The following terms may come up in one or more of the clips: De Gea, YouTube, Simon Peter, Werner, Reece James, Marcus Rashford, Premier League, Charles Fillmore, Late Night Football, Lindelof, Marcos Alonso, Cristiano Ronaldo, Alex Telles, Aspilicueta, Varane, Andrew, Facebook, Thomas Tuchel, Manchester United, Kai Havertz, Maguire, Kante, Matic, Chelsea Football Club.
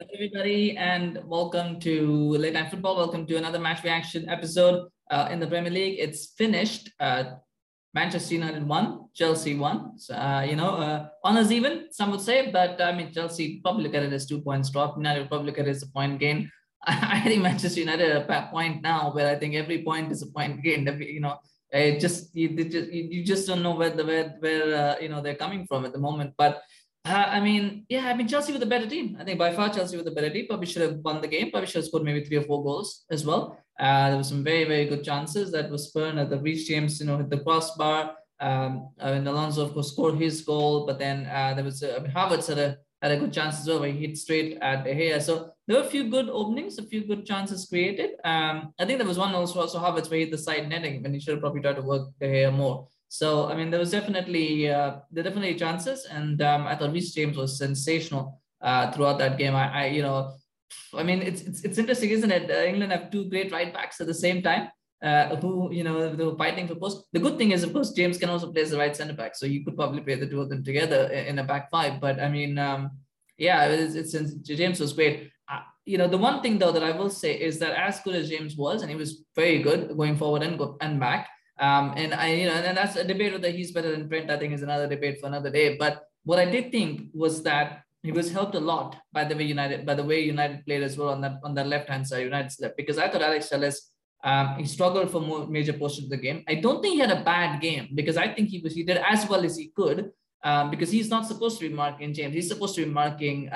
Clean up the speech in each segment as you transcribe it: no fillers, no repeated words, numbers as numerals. Hello everybody, and welcome to Late Night Football. Welcome to another match reaction episode in the Premier League. It's finished. Manchester United won, Chelsea won. So, honours even, some would say, but I mean, Chelsea probably look at it as 2 points drop. United probably look at it as a point gain. I think Manchester United are at a point now where I think every point is a point gained. You just don't know where they're coming from at the moment. But Chelsea were the better team. I think by far Chelsea were the better team. Probably should have won the game. Probably should have scored maybe 3 or 4 goals as well. There were some very, very good chances that was spurned at the Reece James, hit the crossbar. And Alonso, of course, scored his goal. But then Havertz had a good chance as well where he hit straight at De Gea. So there were a few good openings, a few good chances created. I think there was one also Havertz where he hit the side netting when he should have probably tried to work De Gea more. So, I mean, there were definitely chances, and I thought Reece James was sensational throughout that game. It's interesting, isn't it? England have 2 great right backs at the same time who they were fighting for post. The good thing is, of course, James can also play as the right centre back, so you could probably play the 2 of them together in a back 5. But I mean, James was great. The one thing though that I will say is that as good as James was, and he was very good going forward and back. And that's a debate whether he's better than Trent. I think is another debate for another day. But what I did think was that he was helped a lot by the way United played as well on that left hand side, United's left, because I thought Alex Telles, he struggled for more major portions of the game. I don't think he had a bad game because I think he did as well as he could because he's not supposed to be marking James. He's supposed to be marking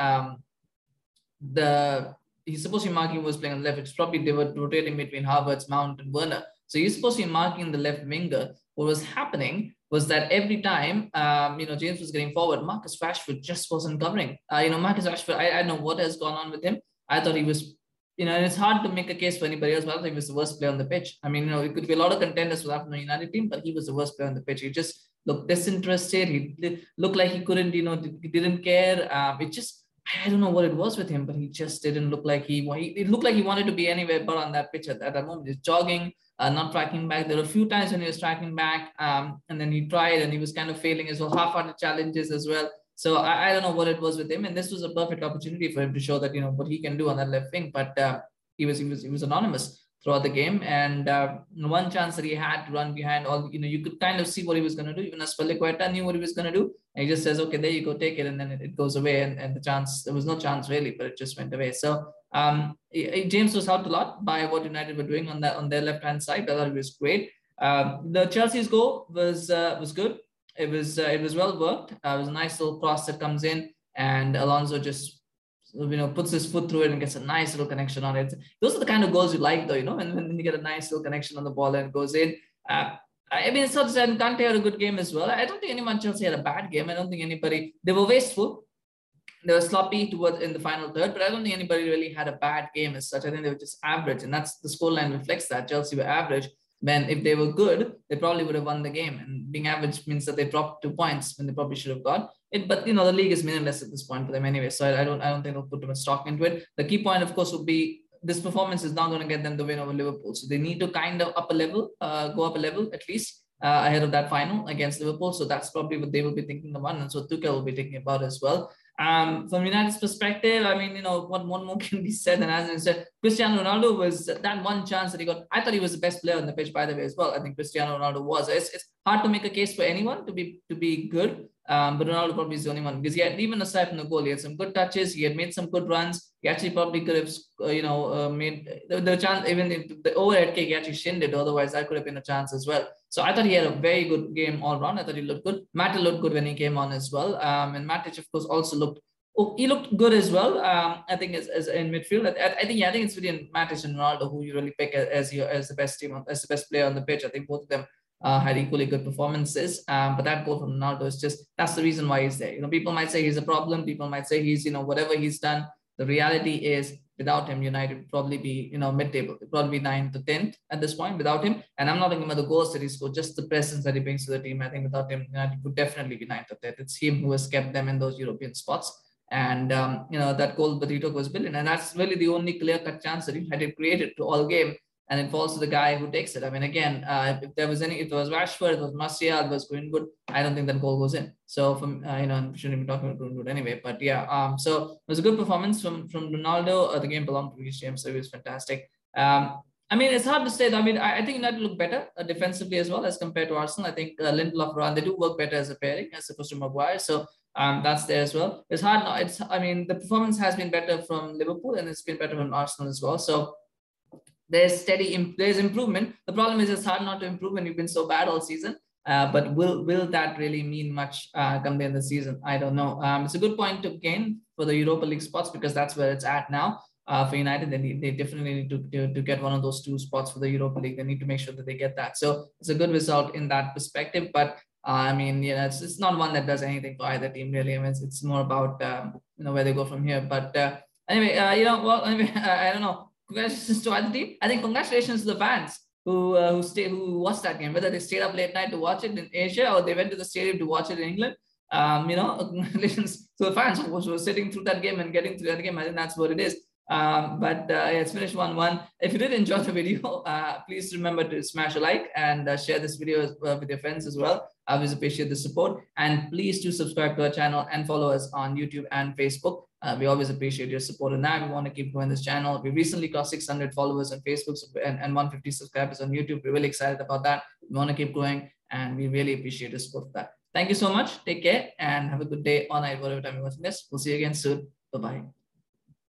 who was playing on the left. It's probably they were rotating between Havertz, Mount, and Werner. So you're supposed to be marking the left winger. What was happening was that every time, James was getting forward, Marcus Rashford just wasn't covering. Marcus Rashford, I don't know what has gone on with him. I thought he was, and it's hard to make a case for anybody else, but I thought he was the worst player on the pitch. It could be a lot of contenders for the United team, but he was the worst player on the pitch. He just looked disinterested. He looked like he couldn't, he didn't care. I don't know what it was with him, but he just didn't look like it looked like he wanted to be anywhere but on that pitch at that moment. He's jogging, not tracking back. There were a few times when he was tracking back, and then he tried and he was kind of failing as well, half-hearted challenges as well. So I don't know what it was with him, and this was a perfect opportunity for him to show that what he can do on that left wing. But he was anonymous throughout the game, and one chance that he had to run behind, you could kind of see what he was going to do. Even Aspilicueta knew what he was going to do, and he just says, "Okay, there you go, take it," and then it goes away. And the chance, there was no chance really, but it just went away. So James was helped a lot by what United were doing on their left hand side. I thought it was great. The Chelsea's goal was good. It was well worked. It was a nice little cross that comes in, and Alonso just puts his foot through it and gets a nice little connection on it. Those are the kind of goals you like, though, and when you get a nice little connection on the ball and it goes in. It's not that Kante had a good game as well. I don't think anyone Chelsea had a bad game. I don't think anybody. They were wasteful. They were sloppy in the final third, but I don't think anybody really had a bad game as such. I think they were just average, and that's the scoreline reflects that. Chelsea were average. Then if they were good, they probably would have won the game. And being average means that they dropped 2 points when they probably should have got it. But the league is meaningless at this point for them anyway. So I don't think they'll put too much stock into it. The key point, of course, would be this performance is not going to get them the win over Liverpool. So they need to kind of go up a level at least ahead of that final against Liverpool. So that's probably what they will be thinking about, and so Tuchel will be thinking about as well. From United's perspective, what more can be said than as I said, Cristiano Ronaldo was that one chance that he got. I thought he was the best player on the pitch, by the way, as well. I think Cristiano Ronaldo was. It's hard to make a case for anyone to be good, but Ronaldo probably is the only one because he had, even aside from the goal, he had some good touches. He had made some good runs. He actually probably could have, made the chance. Even if the overhead kick, he actually shinned it. Otherwise, that could have been a chance as well. So I thought he had a very good game all round. I thought he looked good. Matic looked good when he came on as well. And Matic, of course, also looked good as well. I think as in midfield, I think it's really Matic and Ronaldo who you really pick as the best player on the pitch. I think both of them had equally good performances. But that goal from Ronaldo is that's the reason why he's there. People might say he's a problem. People might say he's whatever he's done. The reality is, without him, United would probably be, mid-table. It'd probably be 9th to 10th at this point without him. And I'm not talking about the goals that he scored, just the presence that he brings to the team. I think without him, United would definitely be 9th or 10th. It's him who has kept them in those European spots. And, that goal that he took was brilliant. And that's really the only clear-cut chance that United created to all game. and it falls to the guy who takes it. I mean, again, if there was any, it was Rashford, it was Martial, it was Greenwood. I don't think that goal goes in. So, from I shouldn't even talk about Greenwood anyway. But yeah, so it was a good performance from Ronaldo. The game belonged to Reece James, so it was fantastic. I mean, it's hard to say. I mean, I think United look better defensively as well as compared to Arsenal. I think Lindelof, Varane, they do work better as a pairing as opposed to Maguire. So that's there as well. It's hard. I mean, the performance has been better from Liverpool and it's been better from Arsenal as well. So there's improvement. The problem is it's hard not to improve when you've been so bad all season. But will that really mean much come the end of the season? I don't know. It's a good point to gain for the Europa League spots because that's where it's at now. For United, they definitely need to get one of those two spots for the Europa League. They need to make sure that they get that. So it's a good result in that perspective. But I mean, it's not one that does anything for either team really. I mean, it's more about where they go from here. But anyway, I don't know. Congratulations to either team. I think congratulations to the fans who watched that game, whether they stayed up late night to watch it in Asia or they went to the stadium to watch it in England. Congratulations to the fans who were sitting through that game and getting through that game. I think that's what it is. It's finished 1-1. If you did enjoy the video, please remember to smash a like and share this video with your friends as well. I always appreciate the support, and please do subscribe to our channel and follow us on YouTube and Facebook. We always appreciate your support in that. We want to keep growing this channel. We recently crossed 600 followers on Facebook and 150 subscribers on YouTube. We're really excited about that. We want to keep going, and we really appreciate your support for that. Thank you so much. Take care and have a good day or night, whatever time you're watching this. We'll see you again soon. Bye-bye.